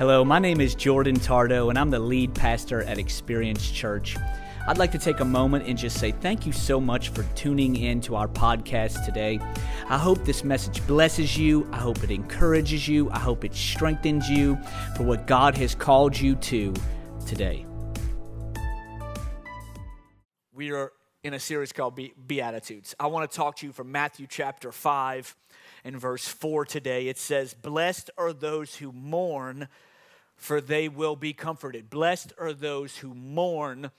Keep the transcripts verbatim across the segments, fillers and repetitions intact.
Hello, my name is Jordan Tardo, and I'm the lead pastor at Experience Church. I'd like to take a moment and just say thank you so much for tuning in to our podcast today. I hope this message blesses you. I hope it encourages you. I hope it strengthens you for what God has called you to today. We are in a series called Be- Beatitudes. I want to talk to you from Matthew chapter five and verse four today. It says, "Blessed are those who mourn, for they will be comforted." Blessed are those who mourn,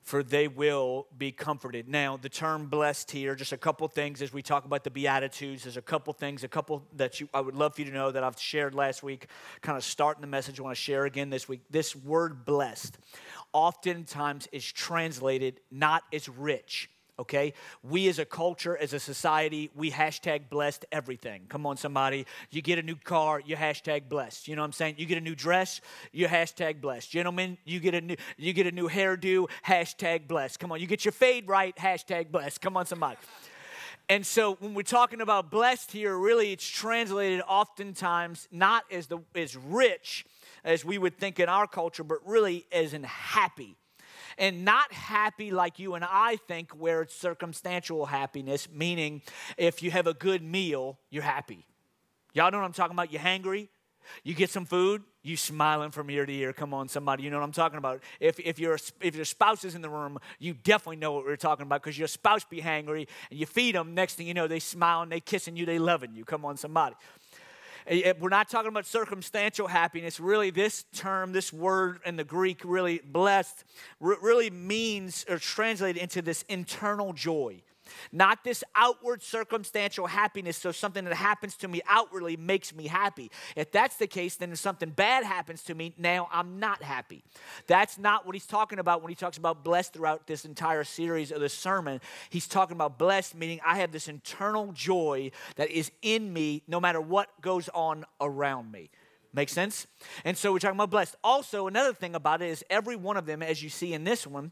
for they will be comforted. Now, the term blessed here, just a couple things as we talk about the Beatitudes. There's a couple things, a couple that you, I would love for you to know that I've shared last week, kind of starting the message I want to share again this week. This word blessed oftentimes is translated not as rich. Okay, we as a culture, as a society, we hashtag blessed everything. Come on, somebody. You get a new car, you hashtag blessed. You know what I'm saying? You get a new dress, you hashtag blessed. Gentlemen, you get a new you get a new hairdo, hashtag blessed. Come on, you get your fade right, hashtag blessed. Come on, somebody. And so when we're talking about blessed here, really it's translated oftentimes not as the as rich as we would think in our culture, but really as in happy. And not happy like you and I think, where it's circumstantial happiness, meaning if you have a good meal, you're happy. Y'all know what I'm talking about? You're hangry, you get some food, you smiling from ear to ear. Come on, somebody, you know what I'm talking about. If if, you're, if your spouse is in the room, you definitely know what we're talking about, because your spouse be hangry, and you feed them, next thing you know, they smiling, they kissing you, they loving you. Come on, somebody. We're not talking about circumstantial happiness. Really, this term, this word in the Greek, really blessed, really means or translated into this internal joy. Not this outward circumstantial happiness, so something that happens to me outwardly makes me happy. If that's the case, then if something bad happens to me, now I'm not happy. That's not what he's talking about when he talks about blessed throughout this entire series of the sermon. He's talking about blessed, meaning I have this internal joy that is in me no matter what goes on around me. Make sense? And so we're talking about blessed. Also, another thing about it is every one of them, as you see in this one,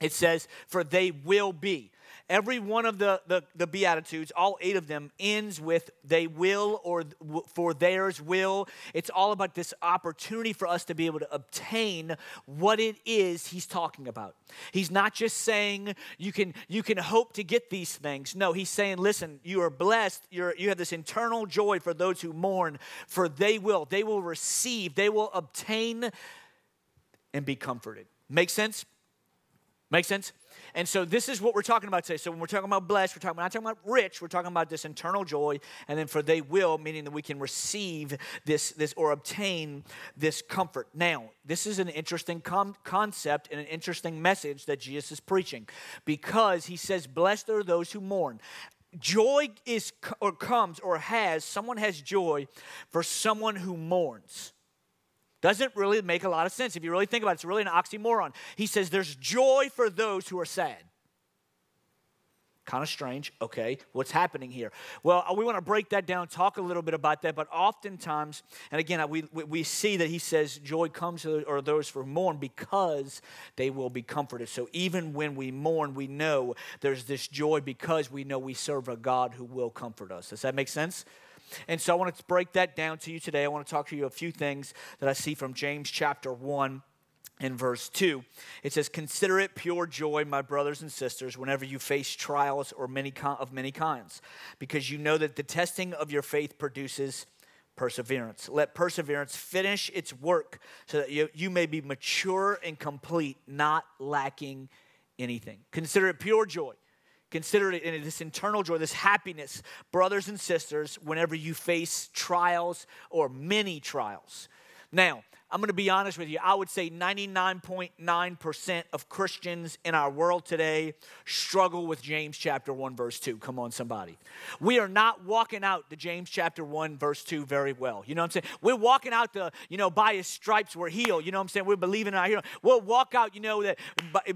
it says, for they will be. Every one of the, the, the Beatitudes, all eight of them, ends with they will or for theirs will. It's all about this opportunity for us to be able to obtain what it is he's talking about. He's not just saying you can you can hope to get these things. No, he's saying, listen, you are blessed. You're, you have this internal joy for those who mourn, for they will. They will receive. They will obtain and be comforted. Make sense? Make sense? And so this is what we're talking about today. So when we're talking about blessed, we're talking we're not talking about rich. We're talking about this internal joy. And then for they will, meaning that we can receive this, this or obtain this comfort. Now, this is an interesting com- concept and an interesting message that Jesus is preaching, because he says, blessed are those who mourn. Joy is or comes or has, someone has joy for someone who mourns. Doesn't really make a lot of sense. If you really think about it, it's really an oxymoron. He says there's joy for those who are sad. Kind of strange. Okay, what's happening here? Well, we want to break that down, talk a little bit about that, but oftentimes, and again, we, we see that he says joy comes to or those who mourn, because they will be comforted. So even when we mourn, we know there's this joy because we know we serve a God who will comfort us. Does that make sense? And so I want to break that down to you today. I want to talk to you a few things that I see from James chapter one and verse two. It says, "Consider it pure joy, my brothers and sisters, whenever you face trials or many of many kinds, because you know that the testing of your faith produces perseverance. Let perseverance finish its work so that you, you may be mature and complete, not lacking anything." Consider it pure joy. Consider it in this internal joy, this happiness, brothers and sisters, whenever you face trials or many trials. Now, I'm going to be honest with you. I would say ninety-nine point nine percent of Christians in our world today struggle with James chapter one, verse two. Come on, somebody. We are not walking out the James chapter one, verse two very well. You know what I'm saying? We're walking out the, you know, by his stripes we're healed. You know what I'm saying? We're believing in our hero. We'll walk out, you know, that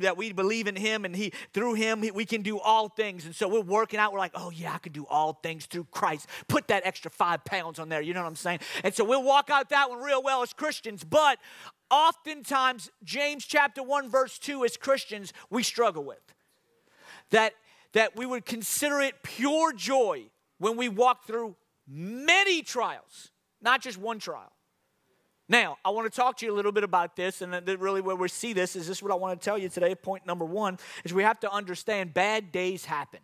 that we believe in him, and he through him we can do all things. And so we're working out. We're like, oh, yeah, I can do all things through Christ. Put that extra five pounds on there. You know what I'm saying? And so we'll walk out that one real well as Christians. But oftentimes, James chapter one, verse two, as Christians, we struggle with. That, that we would consider it pure joy when we walk through many trials, not just one trial. Now, I want to talk to you a little bit about this, and that really where we see this is this is what I want to tell you today. Point number one is we have to understand bad days happen.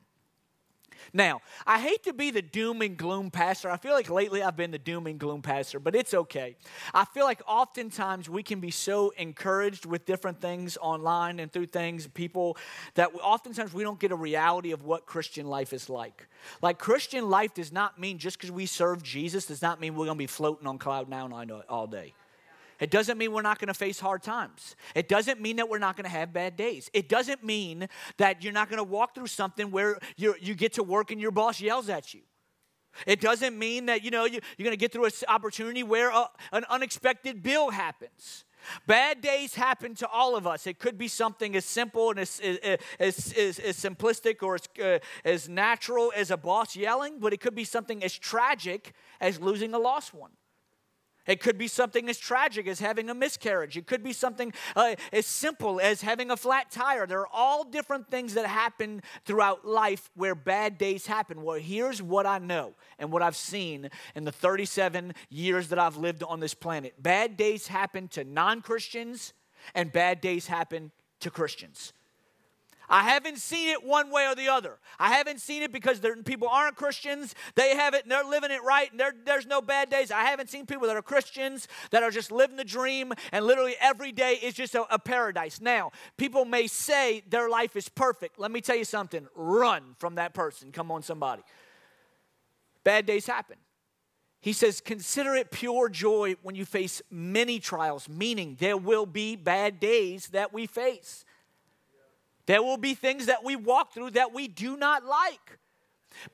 Now, I hate to be the doom and gloom pastor. I feel like lately I've been the doom and gloom pastor, but it's okay. I feel like oftentimes we can be so encouraged with different things online and through things, people, that oftentimes we don't get a reality of what Christian life is like. Like, Christian life does not mean just because we serve Jesus does not mean we're going to be floating on cloud nine all day. It doesn't mean we're not going to face hard times. It doesn't mean that we're not going to have bad days. It doesn't mean that you're not going to walk through something where you you get to work and your boss yells at you. It doesn't mean that, you know, you, you're going to get through an opportunity where a, an unexpected bill happens. Bad days happen to all of us. It could be something as simple and as, as, as, as, as simplistic or as, uh, as natural as a boss yelling, but it could be something as tragic as losing a lost one. It could be something as tragic as having a miscarriage. It could be something uh, as simple as having a flat tire. There are all different things that happen throughout life where bad days happen. Well, here's what I know and what I've seen in the thirty-seven years that I've lived on this planet. Bad days happen to non-Christians, and bad days happen to Christians. I haven't seen it one way or the other. I haven't seen it because people aren't Christians. They have it and they're living it right and there's no bad days. I haven't seen people that are Christians that are just living the dream and literally every day is just a, a paradise. Now, people may say their life is perfect. Let me tell you something. Run from that person. Come on, somebody. Bad days happen. He says, consider it pure joy when you face many trials, meaning there will be bad days that we face. There will be things that we walk through that we do not like.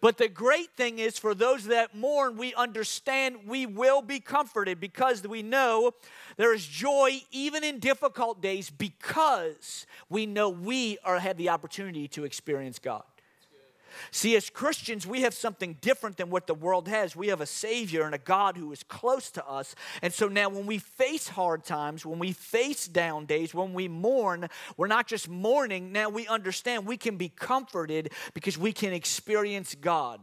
But the great thing is, for those that mourn, we understand we will be comforted because we know there is joy even in difficult days because we know we are, have the opportunity to experience God. See, as Christians, we have something different than what the world has. We have a Savior and a God who is close to us. And so now when we face hard times, when we face down days, when we mourn, we're not just mourning. Now we understand we can be comforted because we can experience God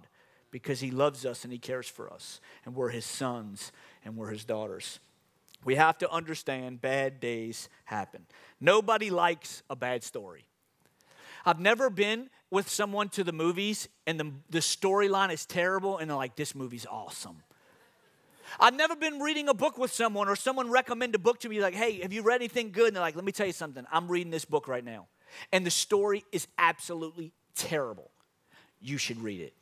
because He loves us and He cares for us. And we're His sons and we're His daughters. We have to understand bad days happen. Nobody likes a bad story. I've never been with someone to the movies and the, the storyline is terrible and they're like, this movie's awesome. I've never been reading a book with someone or someone recommend a book to me like, hey, have you read anything good? And they're like, let me tell you something. I'm reading this book right now. And the story is absolutely terrible. You should read it.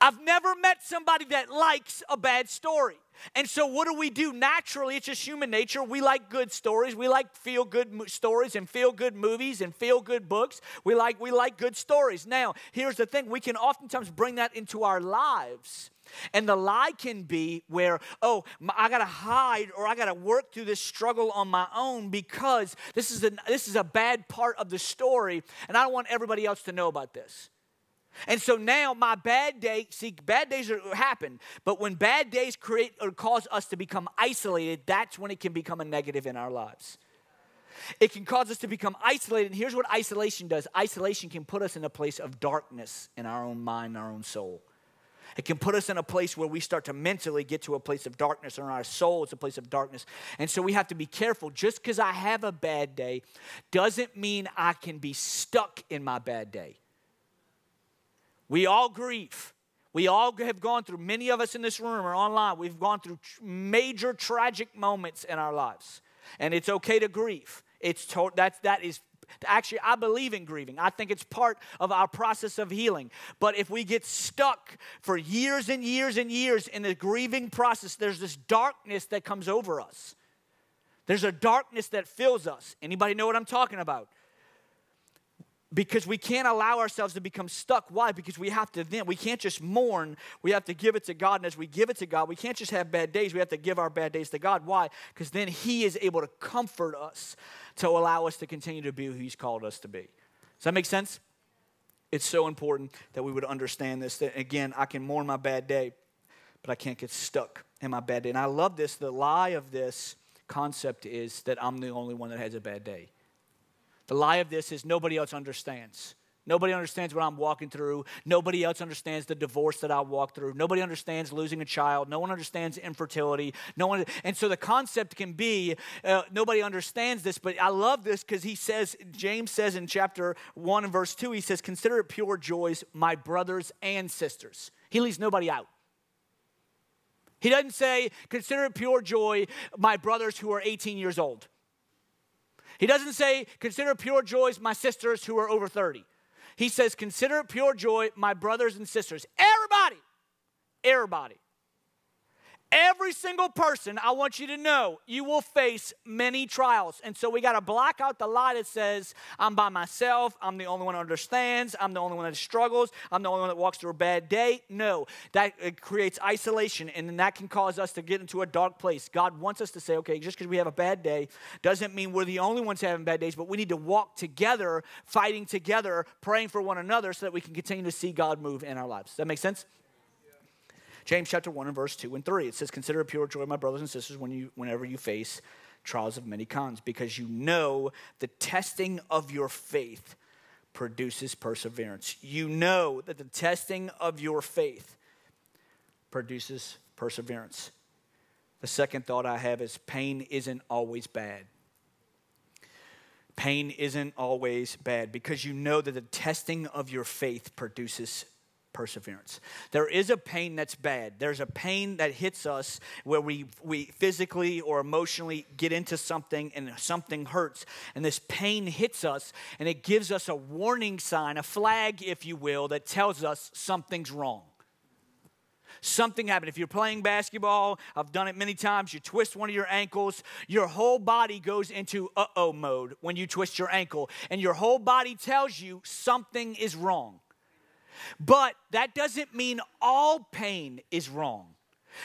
I've never met somebody that likes a bad story. And so what do we do naturally? It's just human nature. We like good stories. We like feel-good stories and feel-good movies and feel-good books. We like, we like good stories. Now, here's the thing. We can oftentimes bring that into our lives. And the lie can be where, oh, I got to hide or I got to work through this struggle on my own because this is a, this is a bad part of the story, and I don't want everybody else to know about this. And so now my bad day, see, bad days are, happen, but when bad days create or cause us to become isolated, that's when it can become a negative in our lives. It can cause us to become isolated, and here's what isolation does. Isolation can put us in a place of darkness in our own mind, our own soul. It can put us in a place where we start to mentally get to a place of darkness, or our soul is a place of darkness. And so we have to be careful. Just because I have a bad day doesn't mean I can be stuck in my bad day. We all grieve. We all have gone through, many of us in this room or online, we've gone through major tragic moments in our lives. And it's okay to grieve. It's to, that, that is, actually, I believe in grieving. I think it's part of our process of healing. But if we get stuck for years and years and years in the grieving process, there's this darkness that comes over us. There's a darkness that fills us. Anybody know what I'm talking about? Because we can't allow ourselves to become stuck. Why? Because we have to then, we can't just mourn. We have to give it to God. And as we give it to God, we can't just have bad days. We have to give our bad days to God. Why? Because then He is able to comfort us to allow us to continue to be who He's called us to be. Does that make sense? It's so important that we would understand this. That again, I can mourn my bad day, but I can't get stuck in my bad day. And I love this. The lie of this concept is that I'm the only one that has a bad day. The lie of this is nobody else understands. Nobody understands what I'm walking through. Nobody else understands the divorce that I walked through. Nobody understands losing a child. No one understands infertility. No one, and so the concept can be, uh, nobody understands this, but I love this because he says, James says in chapter one and verse two, he says, consider it pure joys, my brothers and sisters. He leaves nobody out. He doesn't say, consider it pure joy, my brothers who are eighteen years old. He doesn't say, consider pure joys, my sisters who are over thirty. He says, consider it pure joy, my brothers and sisters. Everybody, everybody, every single person, I want you to know, you will face many trials. And so we got to block out the lie that says, I'm by myself, I'm the only one who understands, I'm the only one that struggles, I'm the only one that walks through a bad day. No, that it creates isolation, and then that can cause us to get into a dark place. God wants us to say, okay, just because we have a bad day doesn't mean we're the only ones having bad days, but we need to walk together, fighting together, praying for one another so that we can continue to see God move in our lives. Does that make sense? James chapter one and verse two and three, it says, consider it pure joy, my brothers and sisters, when you, whenever you face trials of many kinds, because you know the testing of your faith produces perseverance. You know that the testing of your faith produces perseverance. The second thought I have is pain isn't always bad. Pain isn't always bad because you know that the testing of your faith produces perseverance. There is a pain that's bad. There's a pain that hits us where we, we physically or emotionally get into something and something hurts. And this pain hits us and it gives us a warning sign, a flag, if you will, that tells us something's wrong. Something happened. If you're playing basketball, I've done it many times, you twist one of your ankles, your whole body goes into uh-oh mode when you twist your ankle. And your whole body tells you something is wrong. But that doesn't mean all pain is wrong.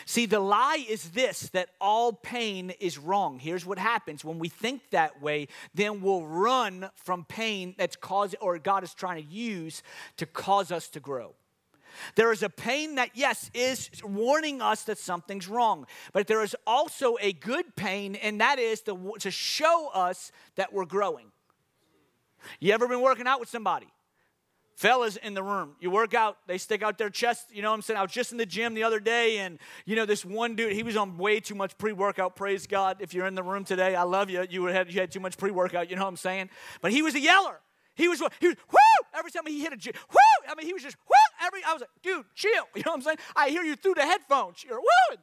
See, the lie is this, that all pain is wrong. Here's what happens. When we think that way, then we'll run from pain that's caused or God is trying to use to cause us to grow. There is a pain that, yes, is warning us that something's wrong. But there is also a good pain, and that is to, to show us that we're growing. You ever been working out with somebody? Fellas in the room, you work out, they stick out their chest, you know what I'm saying? I was just in the gym the other day, and, you know, this one dude, he was on way too much pre-workout. Praise God, if you're in the room today, I love you. You had, you had too much pre-workout, you know what I'm saying? But he was a yeller. He was, he was, whoo, every time he hit a gym, whoo, I mean, he was just, whoo, every, I was like, dude, chill, you know what I'm saying? I hear you through the headphones, you're, whoo.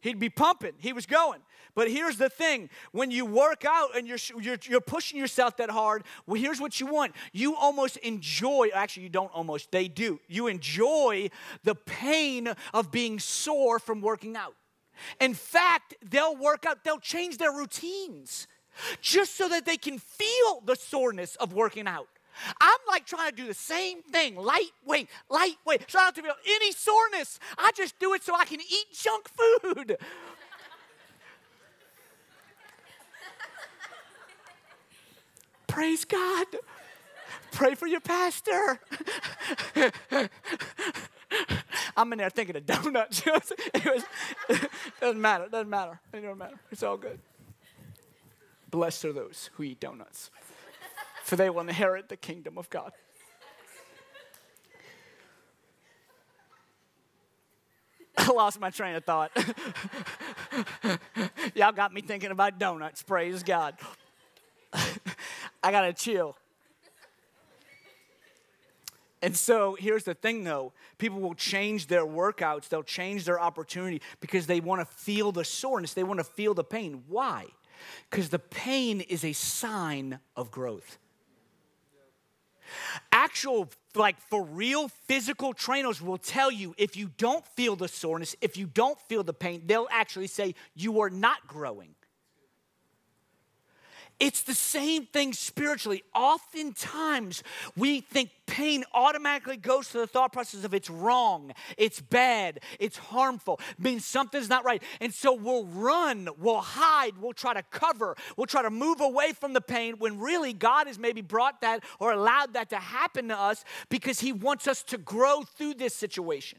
He'd be pumping. He was going. But here's the thing. When you work out and you're, you're, you're pushing yourself that hard, well, here's what you want. You almost enjoy, actually you don't almost, they do. You enjoy the pain of being sore from working out. In fact, they'll work out, they'll change their routines just so that they can feel the soreness of working out. I'm like trying to do the same thing, lightweight, lightweight. So I don't have to feel any soreness. I just do it so I can eat junk food. Praise God. Pray for your pastor. I'm in there thinking of donuts. It was, it doesn't matter, it doesn't matter. It doesn't matter. It's all good. Blessed are those who eat donuts, for they will inherit the kingdom of God. I lost my train of thought. Y'all got me thinking about donuts, praise God. I gotta chill. And so here's the thing though, people will change their workouts, they'll change their opportunity because they wanna feel the soreness, they wanna feel the pain. Why? Because the pain is a sign of growth. Actual, like for real physical trainers will tell you if you don't feel the soreness, if you don't feel the pain, they'll actually say you are not growing. It's the same thing spiritually. Oftentimes, we think pain automatically goes to the thought process of it's wrong, it's bad, it's harmful, means something's not right. And so we'll run, we'll hide, we'll try to cover, we'll try to move away from the pain when really God has maybe brought that or allowed that to happen to us because He wants us to grow through this situation.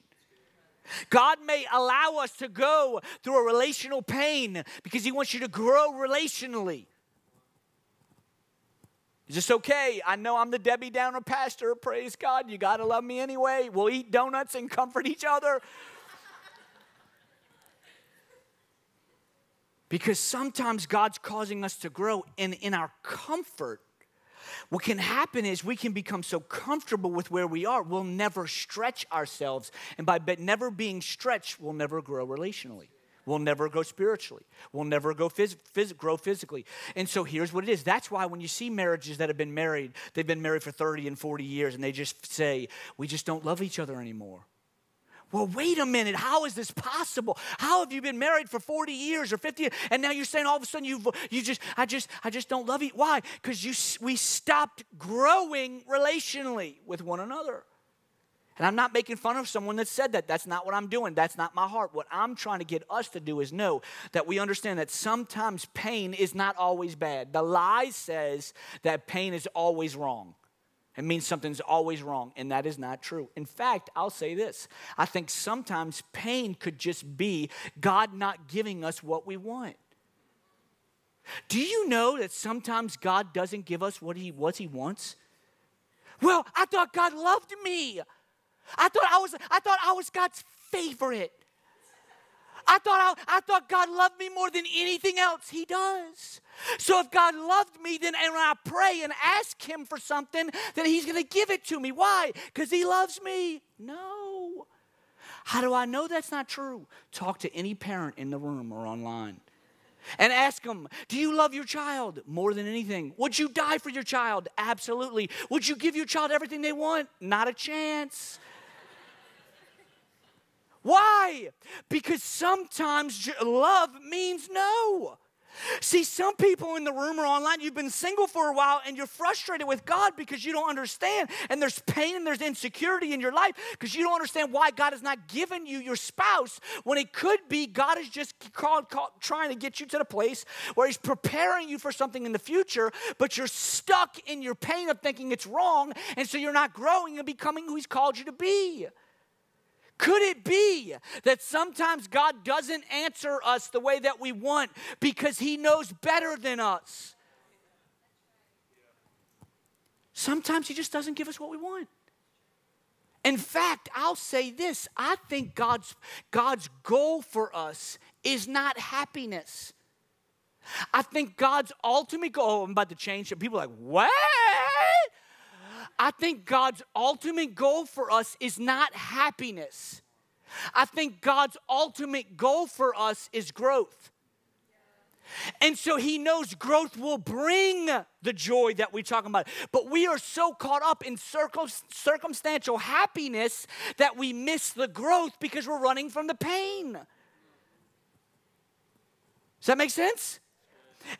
God may allow us to go through a relational pain because He wants you to grow relationally. It's just okay. I know I'm the Debbie Downer pastor. Praise God. You got to love me anyway. We'll eat donuts and comfort each other. Because sometimes God's causing us to grow, and in our comfort, what can happen is we can become so comfortable with where we are, we'll never stretch ourselves. And by never being stretched, we'll never grow relationally. We'll never grow spiritually. We'll never go phys- phys- grow physically. And so here's what it is. That's why when you see marriages that have been married, they've been married for thirty and forty years, and they just say, we just don't love each other anymore. Well, wait a minute. How is this possible? How have you been married for forty years or fifty years, and now you're saying all of a sudden you you just I just I just don't love you? Why? Because you we stopped growing relationally with one another. And I'm not making fun of someone that said that. That's not what I'm doing. That's not my heart. What I'm trying to get us to do is know that we understand that sometimes pain is not always bad. The lie says that pain is always wrong. It means something's always wrong, and that is not true. In fact, I'll say this. I think sometimes pain could just be God not giving us what we want. Do you know that sometimes God doesn't give us what he, what he wants? Well, I thought God loved me. I thought I was, I thought I was God's favorite. I thought I, I thought God loved me more than anything else. He does. So if God loved me, then and when I pray and ask him for something, then he's going to give it to me. Why? Because he loves me. No. How do I know that's not true? Talk to any parent in the room or online and ask them, do you love your child more than anything? Would you die for your child? Absolutely. Would you give your child everything they want? Not a chance. Why? Because sometimes love means no. See, some people in the room or online, you've been single for a while and you're frustrated with God because you don't understand. And there's pain and there's insecurity in your life because you don't understand why God has not given you your spouse when it could be God is just called, called, trying to get you to the place where he's preparing you for something in the future, but you're stuck in your pain of thinking it's wrong. And so you're not growing and becoming who he's called you to be. Could it be that sometimes God doesn't answer us the way that we want because he knows better than us? Sometimes he just doesn't give us what we want. In fact, I'll say this. I think God's, God's goal for us is not happiness. I think God's ultimate goal, I'm about to change it. People are like, what? I think God's ultimate goal for us is not happiness. I think God's ultimate goal for us is growth. And so he knows growth will bring the joy that we're talking about. But we are so caught up in circumstantial happiness that we miss the growth because we're running from the pain. Does that make sense?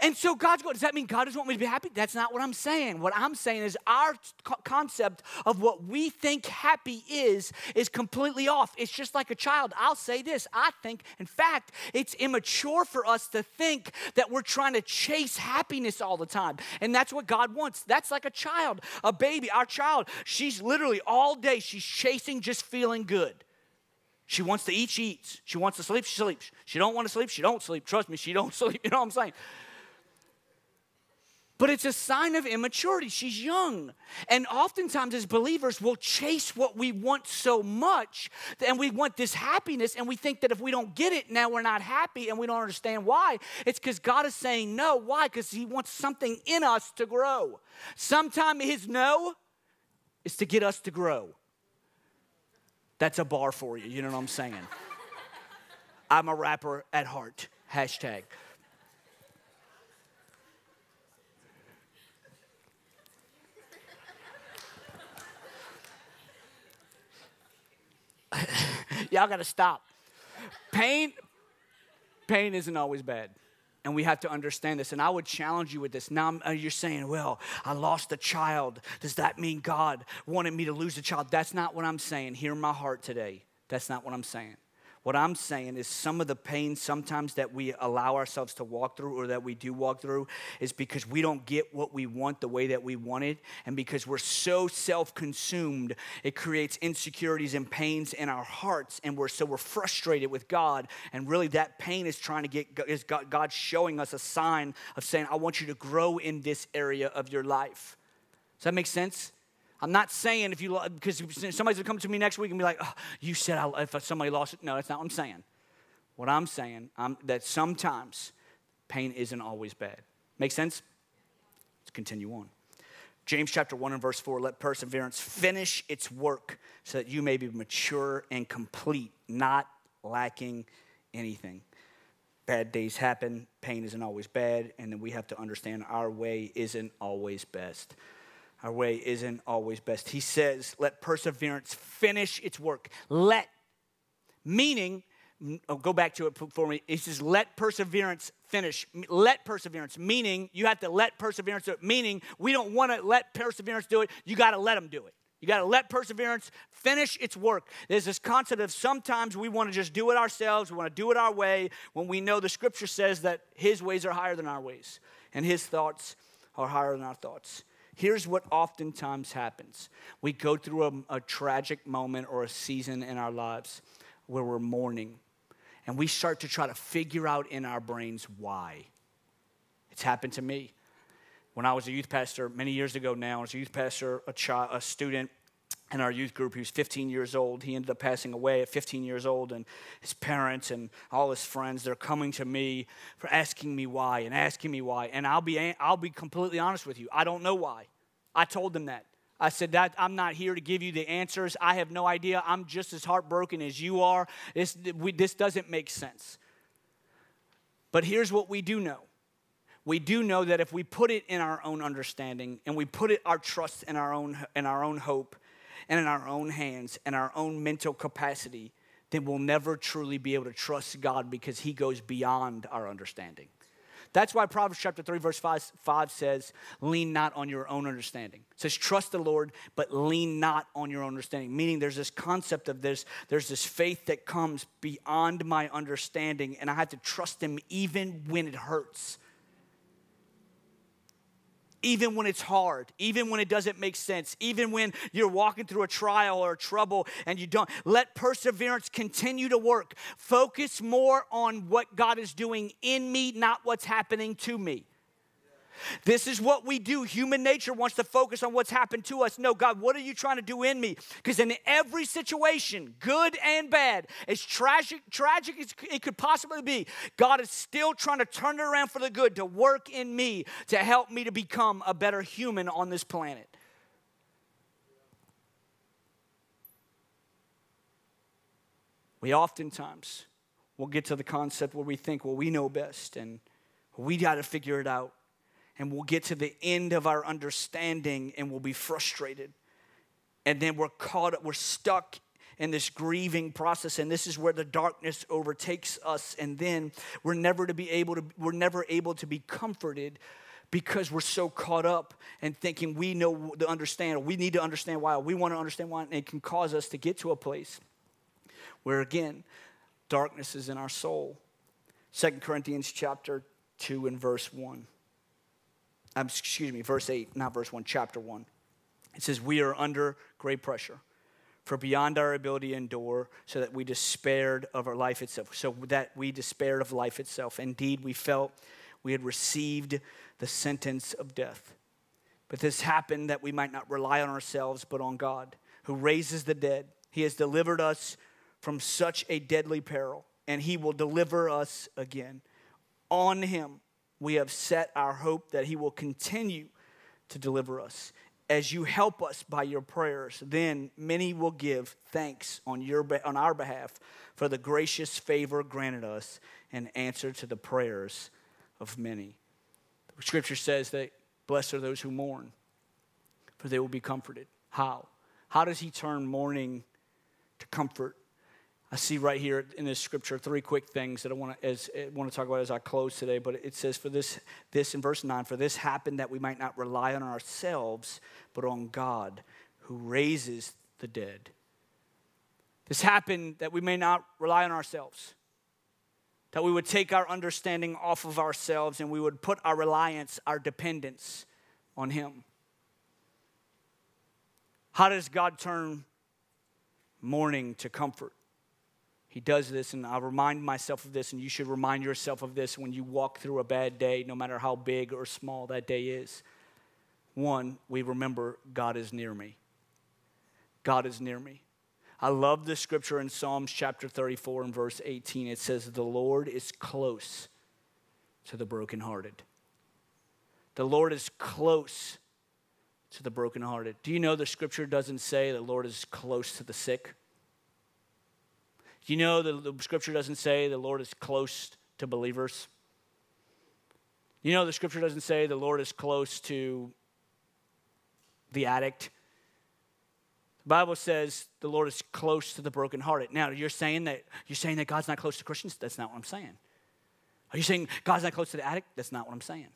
And so God's going, does that mean God doesn't want me to be happy? That's not what I'm saying. What I'm saying is our co- concept of what we think happy is, is completely off. It's just like a child. I'll say this. I think, in fact, it's immature for us to think that we're trying to chase happiness all the time. And that's what God wants. That's like a child, a baby, our child. She's literally all day, she's chasing just feeling good. She wants to eat, she eats. She wants to sleep, she sleeps. She don't want to sleep, she don't sleep. Trust me, she don't sleep. You know what I'm saying? But it's a sign of immaturity. She's young. And oftentimes as believers, we'll chase what we want so much, and we want this happiness, and we think that if we don't get it, now we're not happy, and we don't understand why. It's because God is saying no. Why? Because he wants something in us to grow. Sometimes his no is to get us to grow. That's a bar for you. You know what I'm saying? I'm a rapper at heart. Hashtag. Y'all got to stop. Pain, pain isn't always bad. And we have to understand this. And I would challenge you with this. Now uh, you're saying, well, I lost a child. Does that mean God wanted me to lose a child? That's not what I'm saying. Hear my heart today. That's not what I'm saying. What I'm saying is some of the pain sometimes that we allow ourselves to walk through or that we do walk through is because we don't get what we want the way that we want it. And because we're so self-consumed, it creates insecurities and pains in our hearts. And we're so we're frustrated with God. And really that pain is trying to get, is God showing us a sign of saying, I want you to grow in this area of your life. Does that make sense? I'm not saying if you, because somebody's going to come to me next week and be like, oh, you said I, if somebody lost it. No, that's not what I'm saying. What I'm saying I'm, that sometimes pain isn't always bad. Make sense? Let's continue on. James chapter one and verse four, let perseverance finish its work so that you may be mature and complete, not lacking anything. Bad days happen. Pain isn't always bad. And then we have to understand our way isn't always best. Our way isn't always best. He says, let perseverance finish its work. Let, meaning, oh, go back to it for me. He says, let perseverance finish. Let perseverance, meaning you have to let perseverance do it. Meaning we don't want to let perseverance do it. You got to let them do it. You got to let perseverance finish its work. There's this concept of sometimes we want to just do it ourselves. We want to do it our way when we know the scripture says that his ways are higher than our ways and his thoughts are higher than our thoughts. Here's what oftentimes happens. We go through a, a tragic moment or a season in our lives where we're mourning, and we start to try to figure out in our brains why. It's happened to me. When I was a youth pastor many years ago now, I was a youth pastor, a, child, a student in our youth group. He was fifteen years old. He ended up passing away at fifteen years old, and his parents and all his friends, they're coming to me for asking me why and asking me why. And I'll be, I'll be completely honest with you. I don't know why. I told them that. I said, that I'm not here to give you the answers. I have no idea. I'm just as heartbroken as you are. This, we, this doesn't make sense. But here's what we do know. We do know that if we put it in our own understanding and we put it, our trust in our own, in our own hope and in our own hands and our own mental capacity, then we'll never truly be able to trust God because he goes beyond our understanding. That's why Proverbs chapter three, verse five says, lean not on your own understanding. It says, trust the Lord, but lean not on your own understanding. Meaning there's this concept of this, there's this faith that comes beyond my understanding, and I have to trust him even when it hurts. Even when it's hard, even when it doesn't make sense, even when you're walking through a trial or trouble and you don't, let perseverance continue to work. Focus more on what God is doing in me, not what's happening to me. This is what we do. Human nature wants to focus on what's happened to us. No, God, what are you trying to do in me? Because in every situation, good and bad, as tragic, tragic as it could possibly be, God is still trying to turn it around for the good, to work in me, to help me to become a better human on this planet. We oftentimes will get to the concept where we think, well, we know best, and we got to figure it out. And we'll get to the end of our understanding and we'll be frustrated. And then we're caught up, we're stuck in this grieving process, and this is where the darkness overtakes us, and then we're never to be able to we're never able to be comforted because we're so caught up in thinking we know to understand, or we need to understand why, or we want to understand why, and it can cause us to get to a place where again darkness is in our soul. Second Corinthians chapter two and verse one. Um, excuse me, verse eight, not verse one, chapter one. It says, we are under great pressure, for beyond our ability to endure, so that we despaired of our life itself. So that we despaired of life itself. Indeed, we felt we had received the sentence of death. But this happened that we might not rely on ourselves, but on God, who raises the dead. He has delivered us from such a deadly peril, and he will deliver us again. On him we have set our hope that he will continue to deliver us. As you help us by your prayers, then many will give thanks on your on our behalf for the gracious favor granted us in answer to the prayers of many. The scripture says that blessed are those who mourn, for they will be comforted. How? How does he turn mourning to comfort? I see right here in this scripture three quick things that I want to as, want to talk about as I close today. But it says, for this, this in verse nine, for this happened that we might not rely on ourselves, but on God who raises the dead. This happened that we may not rely on ourselves, that we would take our understanding off of ourselves and we would put our reliance, our dependence on him. How does God turn mourning to comfort? He does this, and I remind myself of this, and you should remind yourself of this when you walk through a bad day, no matter how big or small that day is. One, we remember God is near me. God is near me. I love this scripture in Psalms chapter thirty-four and verse eighteen. It says, the Lord is close to the brokenhearted. The Lord is close to the brokenhearted. Do you know the scripture doesn't say the Lord is close to the sick? Do you know the, the scripture doesn't say the Lord is close to believers? You know the scripture doesn't say the Lord is close to the addict. The Bible says the Lord is close to the brokenhearted. Now, you're saying that you're saying that God's not close to Christians? That's not what I'm saying. Are you saying God's not close to the addict? That's not what I'm saying.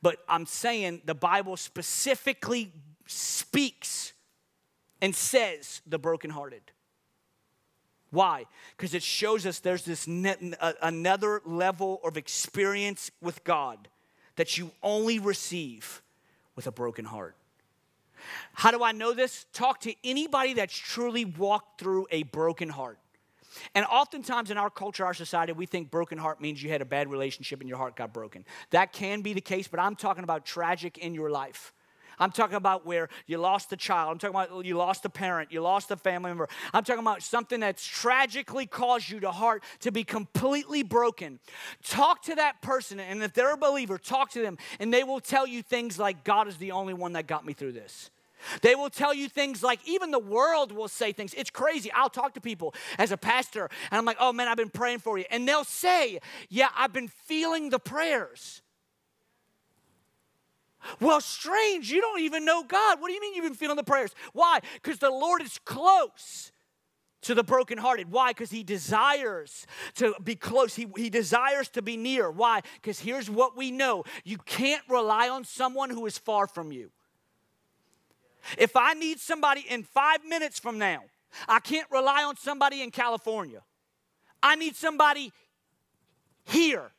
But I'm saying the Bible specifically speaks and says the brokenhearted. Why? Because it shows us there's this net, uh, another level of experience with God that you only receive with a broken heart. How do I know this? Talk to anybody that's truly walked through a broken heart. And oftentimes in our culture, our society, we think broken heart means you had a bad relationship and your heart got broken. That can be the case, but I'm talking about tragic in your life. I'm talking about where you lost a child. I'm talking about you lost a parent. You lost a family member. I'm talking about something that's tragically caused you to heart to be completely broken. Talk to that person, and if they're a believer, talk to them, and they will tell you things like, God is the only one that got me through this. They will tell you things like, even the world will say things. It's crazy. I'll talk to people as a pastor, and I'm like, oh, man, I've been praying for you. And they'll say, yeah, I've been feeling the prayers. Well, strange, you don't even know God. What do you mean you've been feeling the prayers? Why? Because the Lord is close to the brokenhearted. Why? Because he desires to be close. He, he desires to be near. Why? Because here's what we know. You can't rely on someone who is far from you. If I need somebody in five minutes from now, I can't rely on somebody in California. I need somebody here,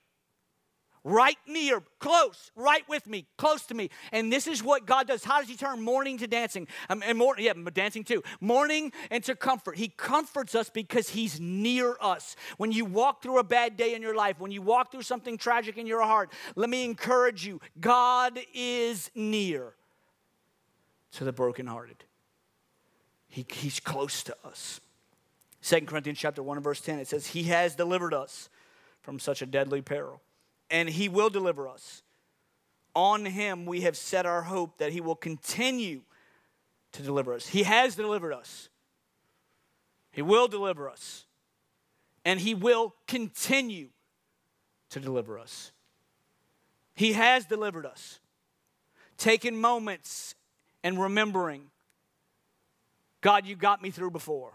right near, close, right with me, close to me. And this is what God does. How does he turn mourning to dancing? Um, and more, yeah, dancing too. Mourning into comfort. He comforts us because he's near us. When you walk through a bad day in your life, when you walk through something tragic in your heart, let me encourage you, God is near to the brokenhearted. He, he's close to us. Second Corinthians chapter one and verse ten, it says, he has delivered us from such a deadly peril, and he will deliver us. On him we have set our hope that he will continue to deliver us. He has delivered us. He will deliver us. And he will continue to deliver us. He has delivered us. Taking moments and remembering, God, you got me through before.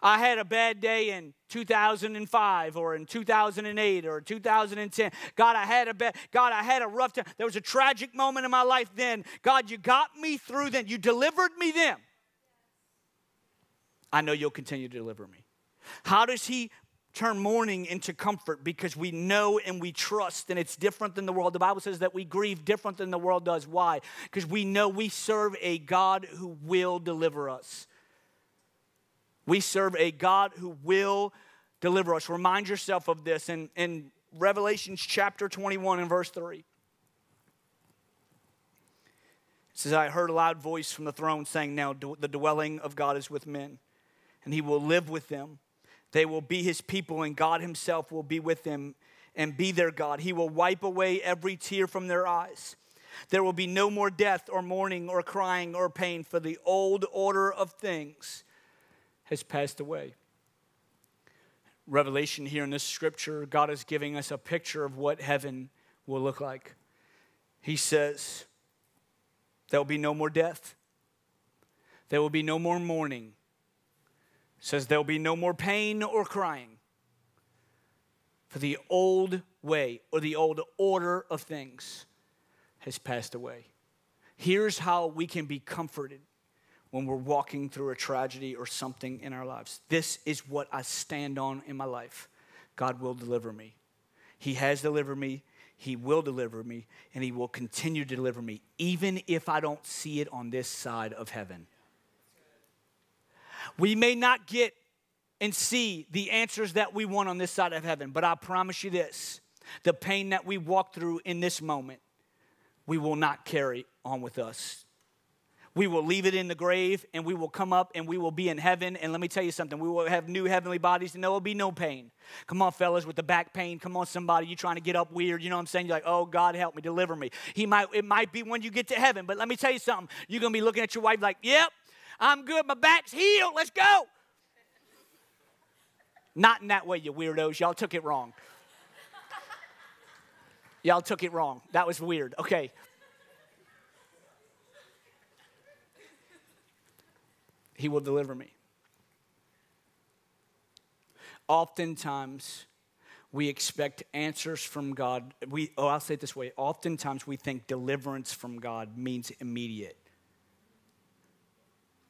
I had a bad day in two thousand five or in two thousand eight or two thousand ten. God, I had a bad, God, I had a rough time. There was a tragic moment in my life then. God, you got me through then. You delivered me then. I know you'll continue to deliver me. How does he turn mourning into comfort? Because we know and we trust, and it's different than the world. The Bible says that we grieve different than the world does. Why? Because we know we serve a God who will deliver us. We serve a God who will deliver us. Remind yourself of this in, in Revelation chapter twenty-one and verse three. It says, I heard a loud voice from the throne saying, now the dwelling of God is with men, and he will live with them. They will be his people, and God himself will be with them and be their God. He will wipe away every tear from their eyes. There will be no more death or mourning or crying or pain, for the old order of things has passed away. Revelation here in this scripture, God is giving us a picture of what heaven will look like. He says, there will be no more death. There will be no more mourning. Says there'll be no more pain or crying, for the old way or the old order of things has passed away. Here's how we can be comforted when we're walking through a tragedy or something in our lives. This is what I stand on in my life. God will deliver me. He has delivered me. He will deliver me, and he will continue to deliver me, even if I don't see it on this side of heaven. We may not get and see the answers that we want on this side of heaven, but I promise you this, the pain that we walk through in this moment, we will not carry on with us. We will leave it in the grave, and we will come up, and we will be in heaven. And let me tell you something. We will have new heavenly bodies, and there will be no pain. Come on, fellas, with the back pain. Come on, somebody. You're trying to get up weird. You know what I'm saying? You're like, oh, God, help me. Deliver me. He might. It might be when you get to heaven. But let me tell you something. You're going to be looking at your wife like, yep, I'm good. My back's healed. Let's go. Not in that way, you weirdos. Y'all took it wrong. Y'all took it wrong. That was weird. Okay. He will deliver me. Oftentimes, we expect answers from God. We, oh, I'll say it this way. Oftentimes, we think deliverance from God means immediate.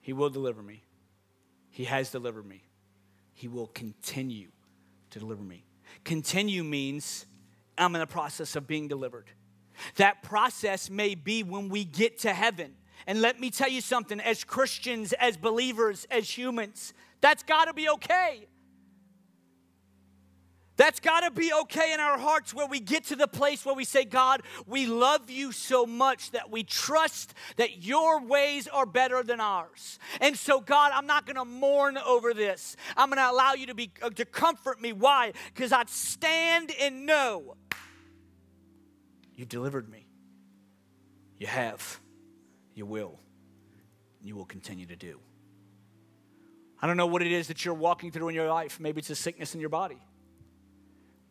He will deliver me. He has delivered me. He will continue to deliver me. Continue means I'm in the process of being delivered. That process may be when we get to heaven. And let me tell you something, as Christians, as believers, as humans, that's got to be okay. That's got to be okay in our hearts where we get to the place where we say, God, we love you so much that we trust that your ways are better than ours. And so, God, I'm not going to mourn over this. I'm going to allow you to be to comfort me. Why? Because I stand and know you've delivered me. You have. You will. You will continue to do. I don't know what it is that you're walking through in your life. Maybe it's a sickness in your body.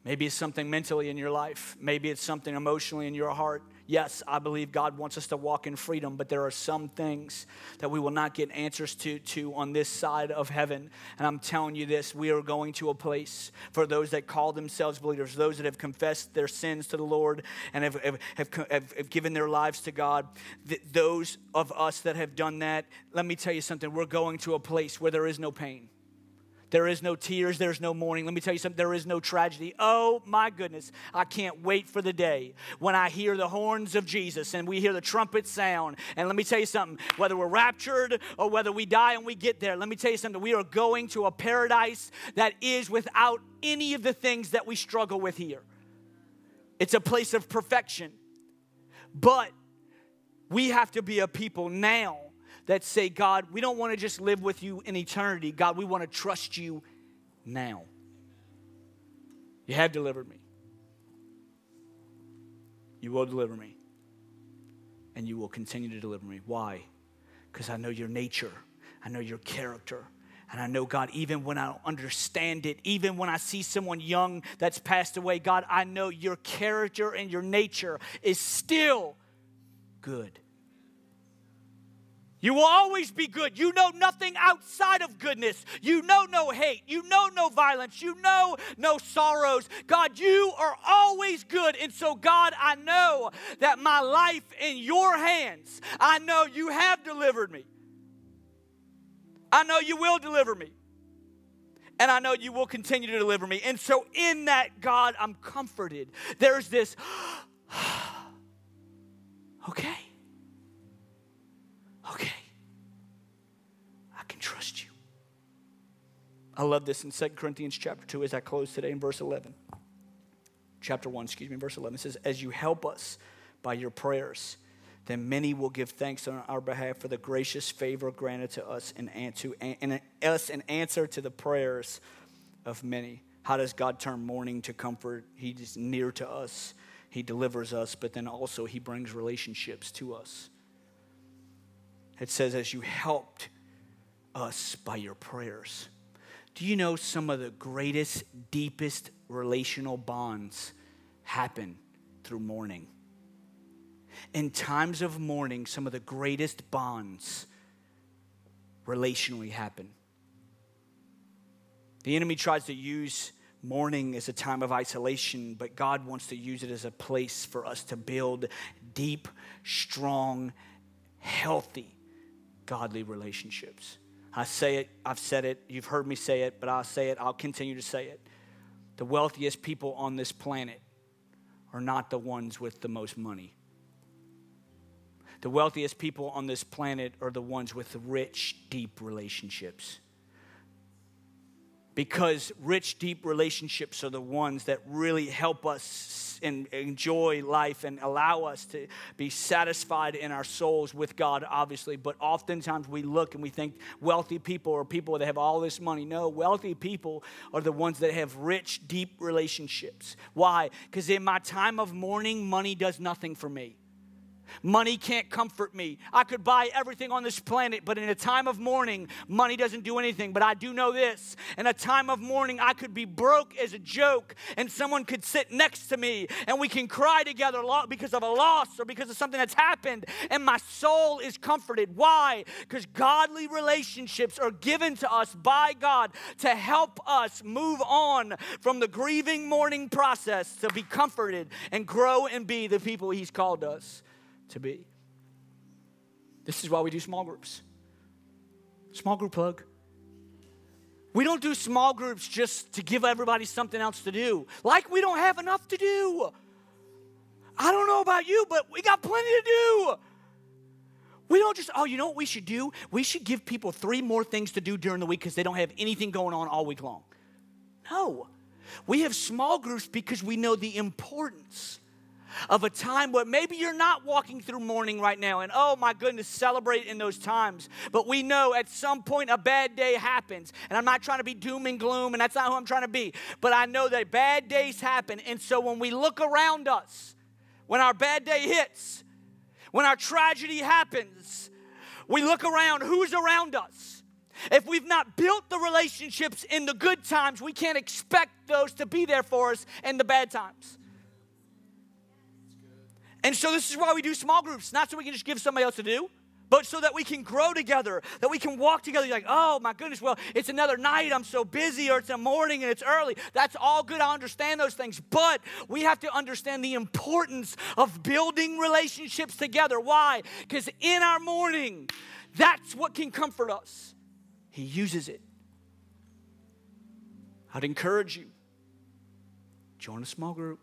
Maybe it's something mentally in your life. Maybe it's something emotionally in your heart. Yes, I believe God wants us to walk in freedom, but there are some things that we will not get answers to, to on this side of heaven. And I'm telling you this, we are going to a place for those that call themselves believers, those that have confessed their sins to the Lord and have, have, have, have, have given their lives to God. Th- those of us that have done that, let me tell you something, we're going to a place where there is no pain. There is no tears. There's no mourning. Let me tell you something. There is no tragedy. Oh, my goodness. I can't wait for the day when I hear the horns of Jesus and we hear the trumpet sound. And let me tell you something. Whether we're raptured or whether we die and we get there, let me tell you something. We are going to a paradise that is without any of the things that we struggle with here. It's a place of perfection. But we have to be a people now that say, God, we don't want to just live with you in eternity. God, we want to trust you now. You have delivered me. You will deliver me. And you will continue to deliver me. Why? Because I know your nature. I know your character. And I know, God, even when I don't understand it, even when I see someone young that's passed away, God, I know your character and your nature is still good. You will always be good. You know nothing outside of goodness. You know no hate. You know no violence. You know no sorrows. God, you are always good. And so, God, I know that my life in your hands, I know you have delivered me. I know you will deliver me. And I know you will continue to deliver me. And so in that, God, I'm comforted. There's this, okay. Okay, I can trust you. I love this in Second Corinthians chapter two as I close today in verse eleven. Chapter one, excuse me, verse eleven. It says, as you help us by your prayers, then many will give thanks on our behalf for the gracious favor granted to us in, to, in, us in answer to the prayers of many. How does God turn mourning to comfort? He is near to us. He delivers us, but then also he brings relationships to us. It says, as you helped us by your prayers. Do you know some of the greatest, deepest relational bonds happen through mourning? In times of mourning, some of the greatest bonds relationally happen. The enemy tries to use mourning as a time of isolation, but God wants to use it as a place for us to build deep, strong, healthy godly relationships. I say it, I've said it, you've heard me say it, but I'll say it, I'll continue to say it. The wealthiest people on this planet are not the ones with the most money. The wealthiest people on this planet are the ones with rich, deep relationships. Because rich, deep relationships are the ones that really help us and enjoy life and allow us to be satisfied in our souls with God, obviously. But oftentimes we look and we think wealthy people are people that have all this money. No, wealthy people are the ones that have rich, deep relationships. Why? Because in my time of mourning, money does nothing for me. Money can't comfort me. I could buy everything on this planet, but in a time of mourning, money doesn't do anything. But I do know this. In a time of mourning, I could be broke as a joke, and someone could sit next to me, and we can cry together because of a loss or because of something that's happened, and my soul is comforted. Why? Because godly relationships are given to us by God to help us move on from the grieving mourning process to be comforted and grow and be the people He's called us to be. This is why we do small groups. Small group plug. We don't do small groups just to give everybody something else to do. Like we don't have enough to do. I don't know about you, but we got plenty to do. We don't just, oh, you know what we should do? We should give people three more things to do during the week because they don't have anything going on all week long. No. We have small groups because we know the importance of a time where maybe you're not walking through mourning right now, and oh my goodness, celebrate in those times. But we know at some point a bad day happens, and I'm not trying to be doom and gloom, and that's not who I'm trying to be. But I know that bad days happen, and so when we look around us, when our bad day hits, when our tragedy happens, we look around, who's around us? If we've not built the relationships in the good times, we can't expect those to be there for us in the bad times. And so this is why we do small groups, not so we can just give somebody else to do, but so that we can grow together, that we can walk together. You're like, oh my goodness, well, it's another night, I'm so busy, or it's a morning and it's early. That's all good, I understand those things, but we have to understand the importance of building relationships together. Why? Because in our morning, that's what can comfort us. He uses it. I'd encourage you, join a small group.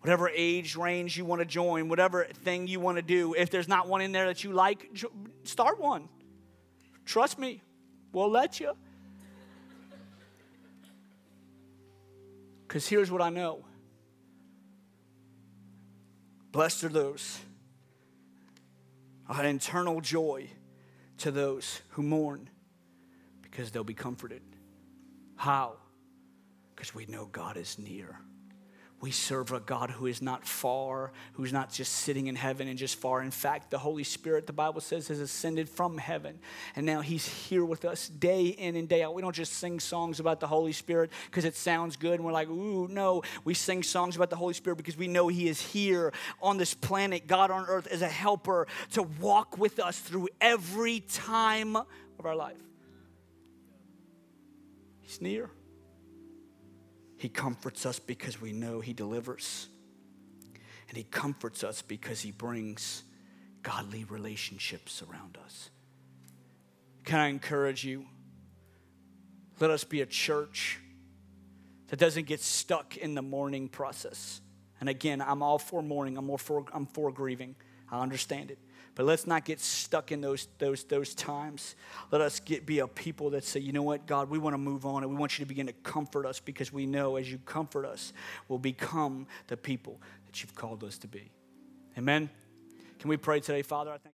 Whatever age range you want to join, whatever thing you want to do, if there's not one in there that you like, start one. Trust me, we'll let you. Because here's what I know. Blessed are those, an internal joy to those who mourn, because they'll be comforted. How? Because we know God is near. We serve a God who is not far, who's not just sitting in heaven and just far. In fact, the Holy Spirit, the Bible says, has ascended from heaven. And now He's here with us day in and day out. We don't just sing songs about the Holy Spirit because it sounds good and we're like, ooh, no. We sing songs about the Holy Spirit because we know He is here on this planet, God on earth, as a helper to walk with us through every time of our life. He's near. He comforts us because we know He delivers. And He comforts us because He brings godly relationships around us. Can I encourage you? Let us be a church that doesn't get stuck in the mourning process. And again, I'm all for mourning. I'm all for, I'm for grieving. I understand it. But let's not get stuck in those, those, those times. Let us get, be a people that say, you know what, God, we want to move on, and we want You to begin to comfort us, because we know as You comfort us, we'll become the people that You've called us to be. Amen? Can we pray today, Father? I thank